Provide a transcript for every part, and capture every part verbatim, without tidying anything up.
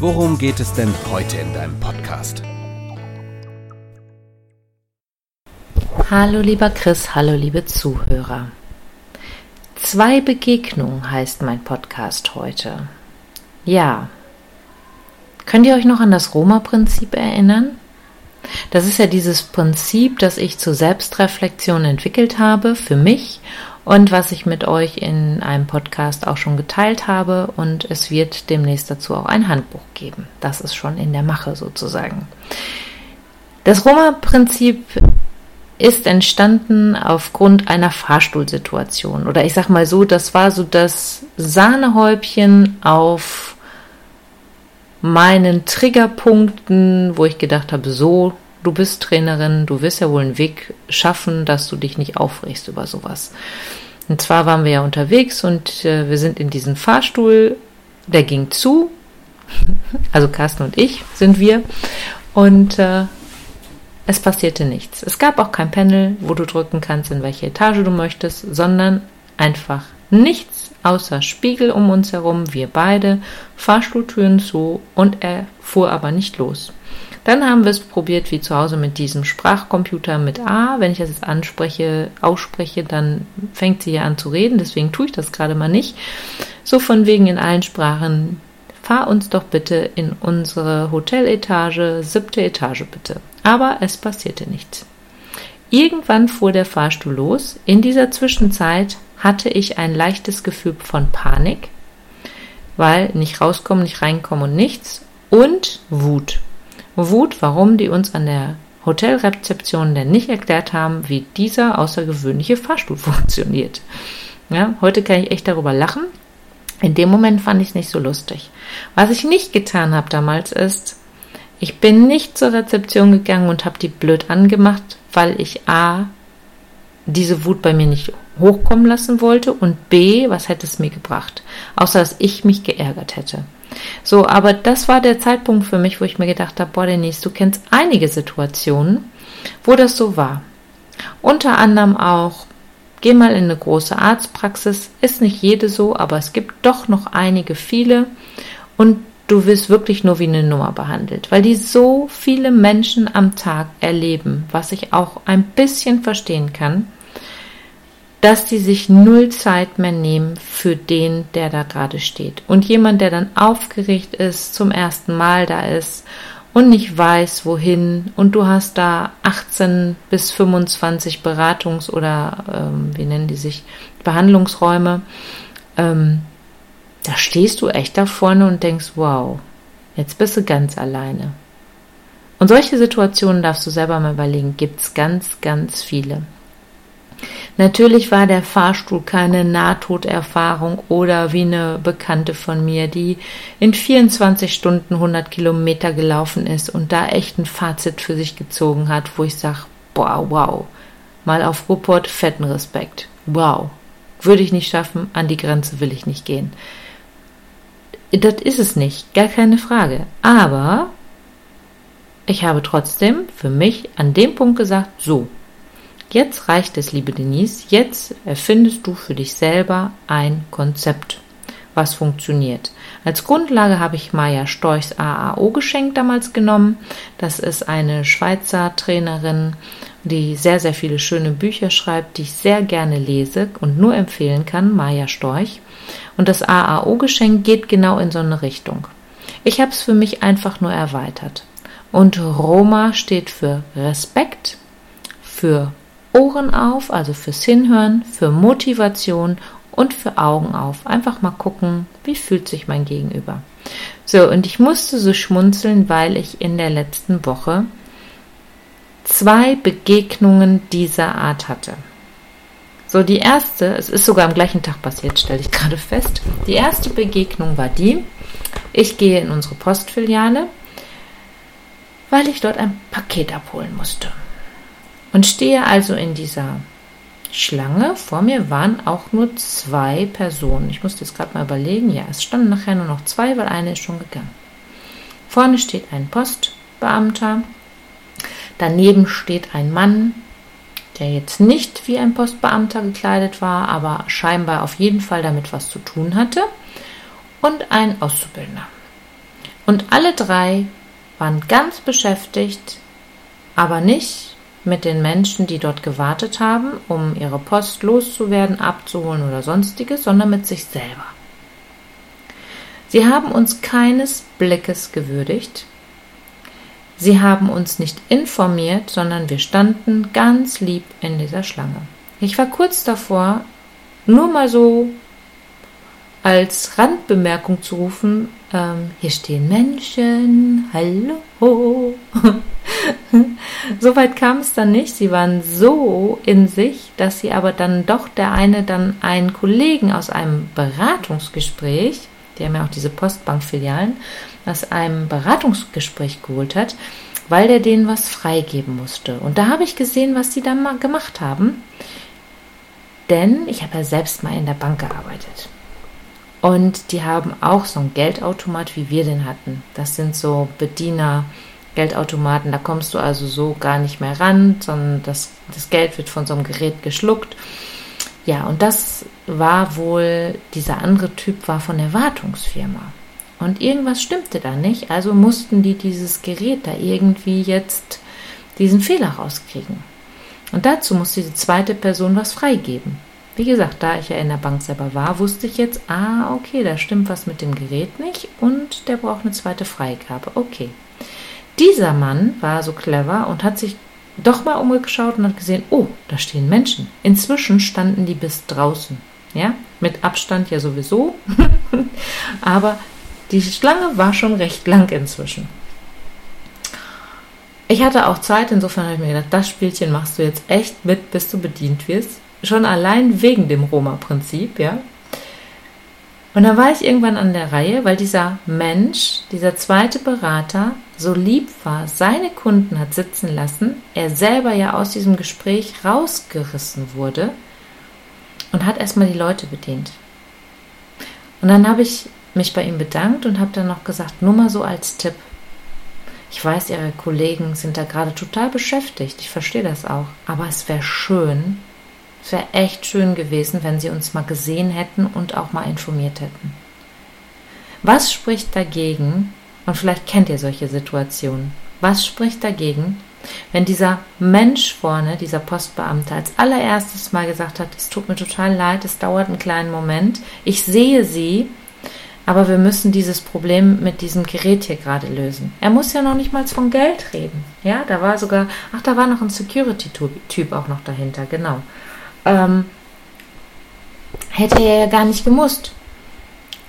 worum geht es denn heute in deinem Podcast? Hallo lieber Chris, hallo liebe Zuhörer. Zwei Begegnungen heißt mein Podcast heute. Ja, könnt ihr euch noch an das Roma-Prinzip erinnern? Das ist ja dieses Prinzip, das ich zur Selbstreflexion entwickelt habe für mich und was ich mit euch in einem Podcast auch schon geteilt habe, und es wird demnächst dazu auch ein Handbuch geben. Das ist schon in der Mache sozusagen. Das Roma-Prinzip ist entstanden aufgrund einer Fahrstuhlsituation, oder ich sag mal so, das war so das Sahnehäubchen auf meinen Triggerpunkten, wo ich gedacht habe, so, du bist Trainerin, du wirst ja wohl einen Weg schaffen, dass du dich nicht aufregst über sowas. Und zwar waren wir ja unterwegs und äh, wir sind in diesen Fahrstuhl, der ging zu, also Carsten und ich sind wir, und äh, es passierte nichts. Es gab auch kein Panel, wo du drücken kannst, in welche Etage du möchtest, sondern einfach nichts außer Spiegel um uns herum, wir beide, Fahrstuhltüren zu, und er fuhr aber nicht los. Dann haben wir es probiert wie zu Hause mit diesem Sprachcomputer mit A. Wenn ich das jetzt anspreche, ausspreche, dann fängt sie ja an zu reden, deswegen tue ich das gerade mal nicht. So von wegen in allen Sprachen, fahr uns doch bitte in unsere Hoteletage, siebte Etage bitte. Aber es passierte nichts. Irgendwann fuhr der Fahrstuhl los. In dieser Zwischenzeit hatte ich ein leichtes Gefühl von Panik, weil nicht rauskommen, nicht reinkommen und nichts. Und Wut. Wut, warum die uns an der Hotelrezeption denn nicht erklärt haben, wie dieser außergewöhnliche Fahrstuhl funktioniert. Ja, heute kann ich echt darüber lachen. In dem Moment fand ich es nicht so lustig. Was ich nicht getan habe damals ist, ich bin nicht zur Rezeption gegangen und habe die blöd angemacht, weil ich a. diese Wut bei mir nicht hochkommen lassen wollte und b. was hätte es mir gebracht, außer dass ich mich geärgert hätte. So, aber das war der Zeitpunkt für mich, wo ich mir gedacht habe, boah Denise, du kennst einige Situationen, wo das so war. Unter anderem auch, geh mal in eine große Arztpraxis, ist nicht jede so, aber es gibt doch noch einige, viele, und du wirst wirklich nur wie eine Nummer behandelt, weil die so viele Menschen am Tag erleben, was ich auch ein bisschen verstehen kann, dass die sich null Zeit mehr nehmen für den, der da gerade steht. Und jemand, der dann aufgeregt ist, zum ersten Mal da ist und nicht weiß, wohin, und du hast da achtzehn bis fünfundzwanzig Beratungs- oder, ähm, wie nennen die sich, Behandlungsräume, ähm, da stehst du echt da vorne und denkst, wow, jetzt bist du ganz alleine. Und solche Situationen darfst du selber mal überlegen, gibt es ganz, ganz viele. Natürlich war der Fahrstuhl keine Nahtoderfahrung oder wie eine Bekannte von mir, die in vierundzwanzig Stunden hundert Kilometer gelaufen ist und da echt ein Fazit für sich gezogen hat, wo ich sage, boah, wow, mal auf Ruppert, fetten Respekt, wow, würde ich nicht schaffen, an die Grenze will ich nicht gehen. Das ist es nicht, gar keine Frage. Aber ich habe trotzdem für mich an dem Punkt gesagt, so, jetzt reicht es, liebe Denise, jetzt erfindest du für dich selber ein Konzept, was funktioniert. Als Grundlage habe ich Maya Storchs A A O-Geschenk damals genommen. Das ist eine Schweizer Trainerin, die sehr, sehr viele schöne Bücher schreibt, die ich sehr gerne lese und nur empfehlen kann, Maya Storch. Und das A A O-Geschenk geht genau in so eine Richtung. Ich habe es für mich einfach nur erweitert. Und Roma steht für Respekt, für Ohren auf, also fürs Hinhören, für Motivation und für Augen auf. Einfach mal gucken, wie fühlt sich mein Gegenüber. So, und ich musste so schmunzeln, weil ich in der letzten Woche zwei Begegnungen dieser Art hatte. So, die erste, es ist sogar am gleichen Tag passiert, stelle ich gerade fest. Die erste Begegnung war die, ich gehe in unsere Postfiliale, weil ich dort ein Paket abholen musste. Und stehe also in dieser Schlange. Vor mir waren auch nur zwei Personen. Ich musste jetzt gerade mal überlegen. Ja, es standen nachher nur noch zwei, weil eine ist schon gegangen. Vorne steht ein Postbeamter. Daneben steht ein Mann, der jetzt nicht wie ein Postbeamter gekleidet war, aber scheinbar auf jeden Fall damit was zu tun hatte. Und ein Auszubildender. Und alle drei waren ganz beschäftigt, aber nicht mit den Menschen, die dort gewartet haben, um ihre Post loszuwerden, abzuholen oder sonstiges, sondern mit sich selber. Sie haben uns keines Blickes gewürdigt. Sie haben uns nicht informiert, sondern wir standen ganz lieb in dieser Schlange. Ich war kurz davor, nur mal so als Randbemerkung zu rufen, ähm, hier stehen Menschen, hallo. Soweit kam es dann nicht. Sie waren so in sich, dass sie aber dann doch der eine dann einen Kollegen aus einem Beratungsgespräch, die haben ja auch diese Postbankfilialen, aus einem Beratungsgespräch geholt hat, weil der denen was freigeben musste. Und da habe ich gesehen, was die da mal gemacht haben. Denn ich habe ja selbst mal in der Bank gearbeitet. Und die haben auch so einen Geldautomat, wie wir den hatten. Das sind so Bediener-Geldautomaten. Da kommst du also so gar nicht mehr ran, sondern das, das Geld wird von so einem Gerät geschluckt. Ja, und das war wohl, dieser andere Typ war von der Wartungsfirma. Und irgendwas stimmte da nicht, also mussten die dieses Gerät da irgendwie jetzt diesen Fehler rauskriegen. Und dazu musste die zweite Person was freigeben. Wie gesagt, da ich ja in der Bank selber war, wusste ich jetzt, ah, okay, da stimmt was mit dem Gerät nicht und der braucht eine zweite Freigabe. Okay. Dieser Mann war so clever und hat sich doch mal umgeschaut und hat gesehen, oh, da stehen Menschen. Inzwischen standen die bis draußen. Ja, mit Abstand ja sowieso. Aber die Schlange war schon recht lang inzwischen. Ich hatte auch Zeit, insofern habe ich mir gedacht, das Spielchen machst du jetzt echt mit, bis du bedient wirst. Schon allein wegen dem Roma-Prinzip, ja. Und dann war ich irgendwann an der Reihe, weil dieser Mensch, dieser zweite Berater, so lieb war, seine Kunden hat sitzen lassen, er selber ja aus diesem Gespräch rausgerissen wurde und hat erstmal die Leute bedient. Und dann habe ich mich bei ihm bedankt und habe dann noch gesagt, nur mal so als Tipp. Ich weiß, Ihre Kollegen sind da gerade total beschäftigt, ich verstehe das auch, aber es wäre schön, es wäre echt schön gewesen, wenn Sie uns mal gesehen hätten und auch mal informiert hätten. Was spricht dagegen, und vielleicht kennt ihr solche Situationen, was spricht dagegen, wenn dieser Mensch vorne, dieser Postbeamte, als allererstes mal gesagt hat, es tut mir total leid, es dauert einen kleinen Moment, ich sehe Sie, aber wir müssen dieses Problem mit diesem Gerät hier gerade lösen. Er muss ja noch nicht mal von Geld reden. Ja, da war sogar, ach, da war noch ein Security-Typ auch noch dahinter, genau. Ähm, hätte er ja gar nicht gemusst.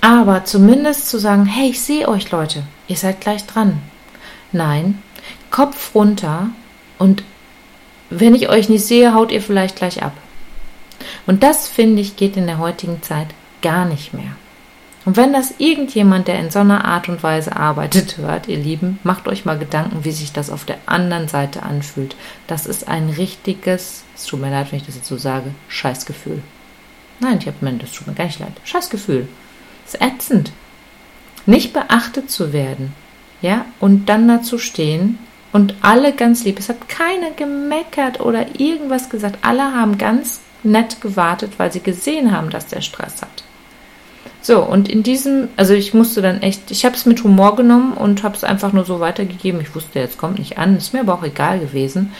Aber zumindest zu sagen, hey, ich sehe euch, Leute, ihr seid gleich dran. Nein, Kopf runter und wenn ich euch nicht sehe, haut ihr vielleicht gleich ab. Und das, finde ich, geht in der heutigen Zeit gar nicht mehr. Und wenn das irgendjemand, der in so einer Art und Weise arbeitet, hört, ihr Lieben, macht euch mal Gedanken, wie sich das auf der anderen Seite anfühlt. Das ist ein richtiges, es tut mir leid, wenn ich das jetzt so sage, Scheißgefühl. Nein, ich habe mir, das tut mir gar nicht leid. Scheißgefühl. Das ist ätzend. Nicht beachtet zu werden, ja, und dann dazu stehen und alle ganz lieb. Es hat keiner gemeckert oder irgendwas gesagt. Alle haben ganz nett gewartet, weil sie gesehen haben, dass der Stress hat. So, und in diesem, also ich musste dann echt, ich habe es mit Humor genommen und habe es einfach nur so weitergegeben. Ich wusste, jetzt kommt nicht an, ist mir aber auch egal gewesen.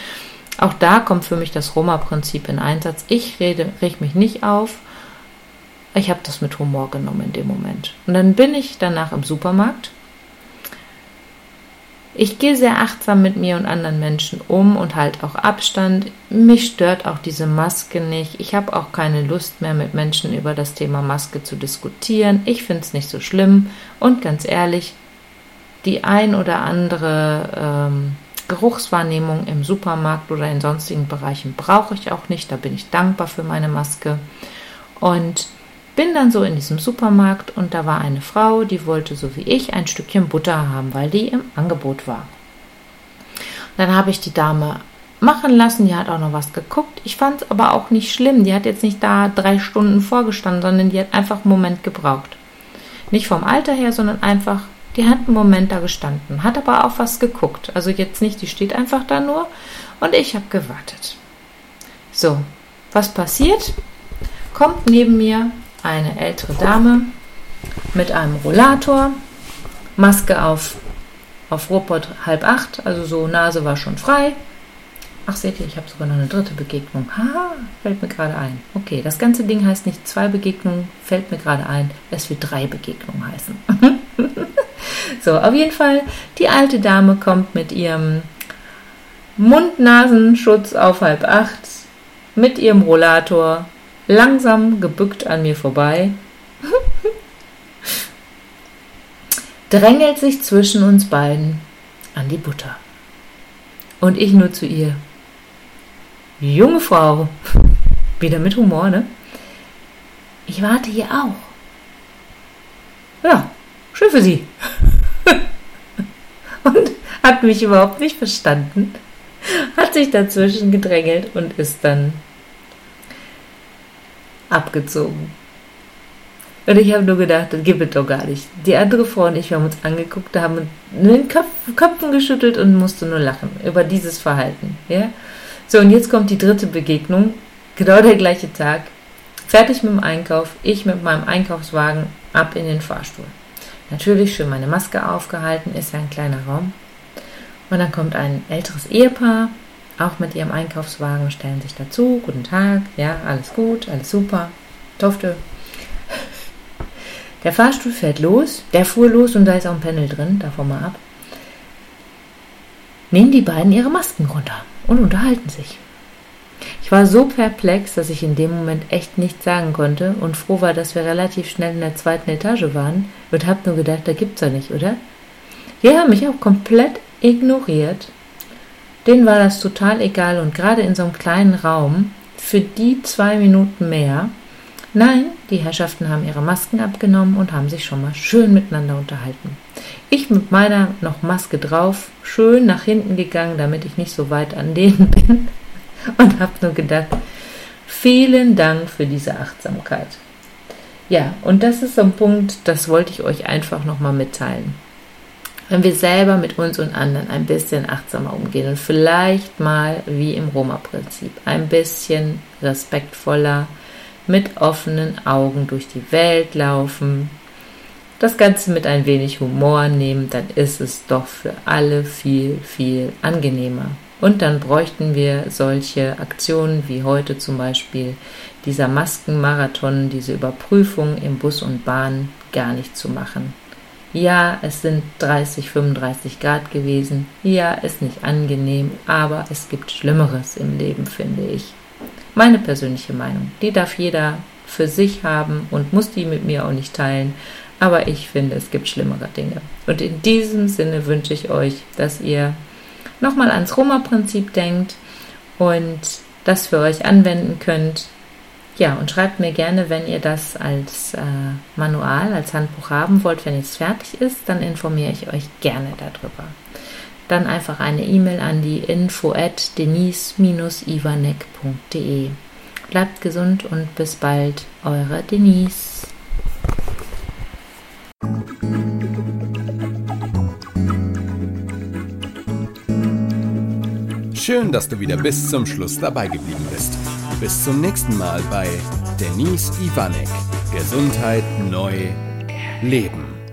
Auch da kommt für mich das Roma-Prinzip in Einsatz. Ich rede, reg mich nicht auf. Ich habe das mit Humor genommen in dem Moment. Und dann bin ich danach im Supermarkt. Ich gehe sehr achtsam mit mir und anderen Menschen um und halt auch Abstand. Mich stört auch diese Maske nicht. Ich habe auch keine Lust mehr, mit Menschen über das Thema Maske zu diskutieren. Ich finde es nicht so schlimm. Und ganz ehrlich, die ein oder andere ähm, Geruchswahrnehmung im Supermarkt oder in sonstigen Bereichen brauche ich auch nicht. Da bin ich dankbar für meine Maske. Und bin dann so in diesem Supermarkt und da war eine Frau, die wollte so wie ich ein Stückchen Butter haben, weil die im Angebot war. Dann habe ich die Dame machen lassen, die hat auch noch was geguckt. Ich fand es aber auch nicht schlimm, die hat jetzt nicht da drei Stunden vorgestanden, sondern die hat einfach einen Moment gebraucht. Nicht vom Alter her, sondern einfach, die hat einen Moment da gestanden, hat aber auch was geguckt. Also jetzt nicht, die steht einfach da nur und ich habe gewartet. So, was passiert? Kommt neben mir eine ältere Dame mit einem Rollator, Maske auf, auf Ruhrpott halb acht, also so Nase war schon frei. Ach, seht ihr, ich habe sogar noch eine dritte Begegnung. Haha, fällt mir gerade ein. Okay, das ganze Ding heißt nicht zwei Begegnungen, fällt mir gerade ein. Es wird drei Begegnungen heißen. So, auf jeden Fall, die alte Dame kommt mit ihrem Mund-Nasen-Schutz auf halb acht, mit ihrem Rollator, langsam gebückt an mir vorbei, drängelt sich zwischen uns beiden an die Butter. Und ich nur zu ihr: Junge Frau, wieder mit Humor, ne? Ich warte hier auch. Ja, schön für Sie. Und hat mich überhaupt nicht verstanden, hat sich dazwischen gedrängelt und ist dann abgezogen. Und ich habe nur gedacht, das gibt es doch gar nicht. Die andere Frau und ich, wir haben uns angeguckt, haben uns den Köpf, Köpfen geschüttelt und mussten nur lachen über dieses Verhalten. Ja? So, und jetzt kommt die dritte Begegnung, genau der gleiche Tag. Fertig mit dem Einkauf, ich mit meinem Einkaufswagen ab in den Fahrstuhl. Natürlich schön meine Maske aufgehalten, ist ja ein kleiner Raum. Und dann kommt ein älteres Ehepaar, auch mit ihrem Einkaufswagen, stellen sich dazu, guten Tag, ja, alles gut, alles super, Tofte. Der Fahrstuhl fährt los, der fuhr los und da ist auch ein Panel drin, davon mal ab. Nehmen die beiden ihre Masken runter und unterhalten sich. Ich war so perplex, dass ich in dem Moment echt nichts sagen konnte und froh war, dass wir relativ schnell in der zweiten Etage waren und hab nur gedacht, da gibt's ja nicht, oder? Die haben mich auch komplett ignoriert. Denen war das total egal und gerade in so einem kleinen Raum, für die zwei Minuten mehr. Nein, die Herrschaften haben ihre Masken abgenommen und haben sich schon mal schön miteinander unterhalten. Ich mit meiner noch Maske drauf, schön nach hinten gegangen, damit ich nicht so weit an denen bin und habe nur gedacht, vielen Dank für diese Achtsamkeit. Ja, und das ist so ein Punkt, das wollte ich euch einfach nochmal mitteilen. Wenn wir selber mit uns und anderen ein bisschen achtsamer umgehen und vielleicht mal, wie im Roma-Prinzip, ein bisschen respektvoller mit offenen Augen durch die Welt laufen, das Ganze mit ein wenig Humor nehmen, dann ist es doch für alle viel, viel angenehmer. Und dann bräuchten wir solche Aktionen wie heute zum Beispiel dieser Maskenmarathon, diese Überprüfung im Bus und Bahn gar nicht zu machen. Ja, es sind dreißig, fünfunddreißig Grad gewesen. Ja, ist nicht angenehm, aber es gibt Schlimmeres im Leben, finde ich. Meine persönliche Meinung, die darf jeder für sich haben und muss die mit mir auch nicht teilen, aber ich finde, es gibt schlimmere Dinge. Und in diesem Sinne wünsche ich euch, dass ihr nochmal ans Roma-Prinzip denkt und das für euch anwenden könnt. Ja, und schreibt mir gerne, wenn ihr das als äh, Manual, als Handbuch haben wollt, wenn es fertig ist, dann informiere ich euch gerne darüber. Dann einfach eine E-Mail an die info at denise dash iwanek punkt de. Bleibt gesund und bis bald, eure Denise. Schön, dass du wieder bis zum Schluss dabei geblieben bist. Bis zum nächsten Mal bei Denise Iwanek. Gesundheit neu leben.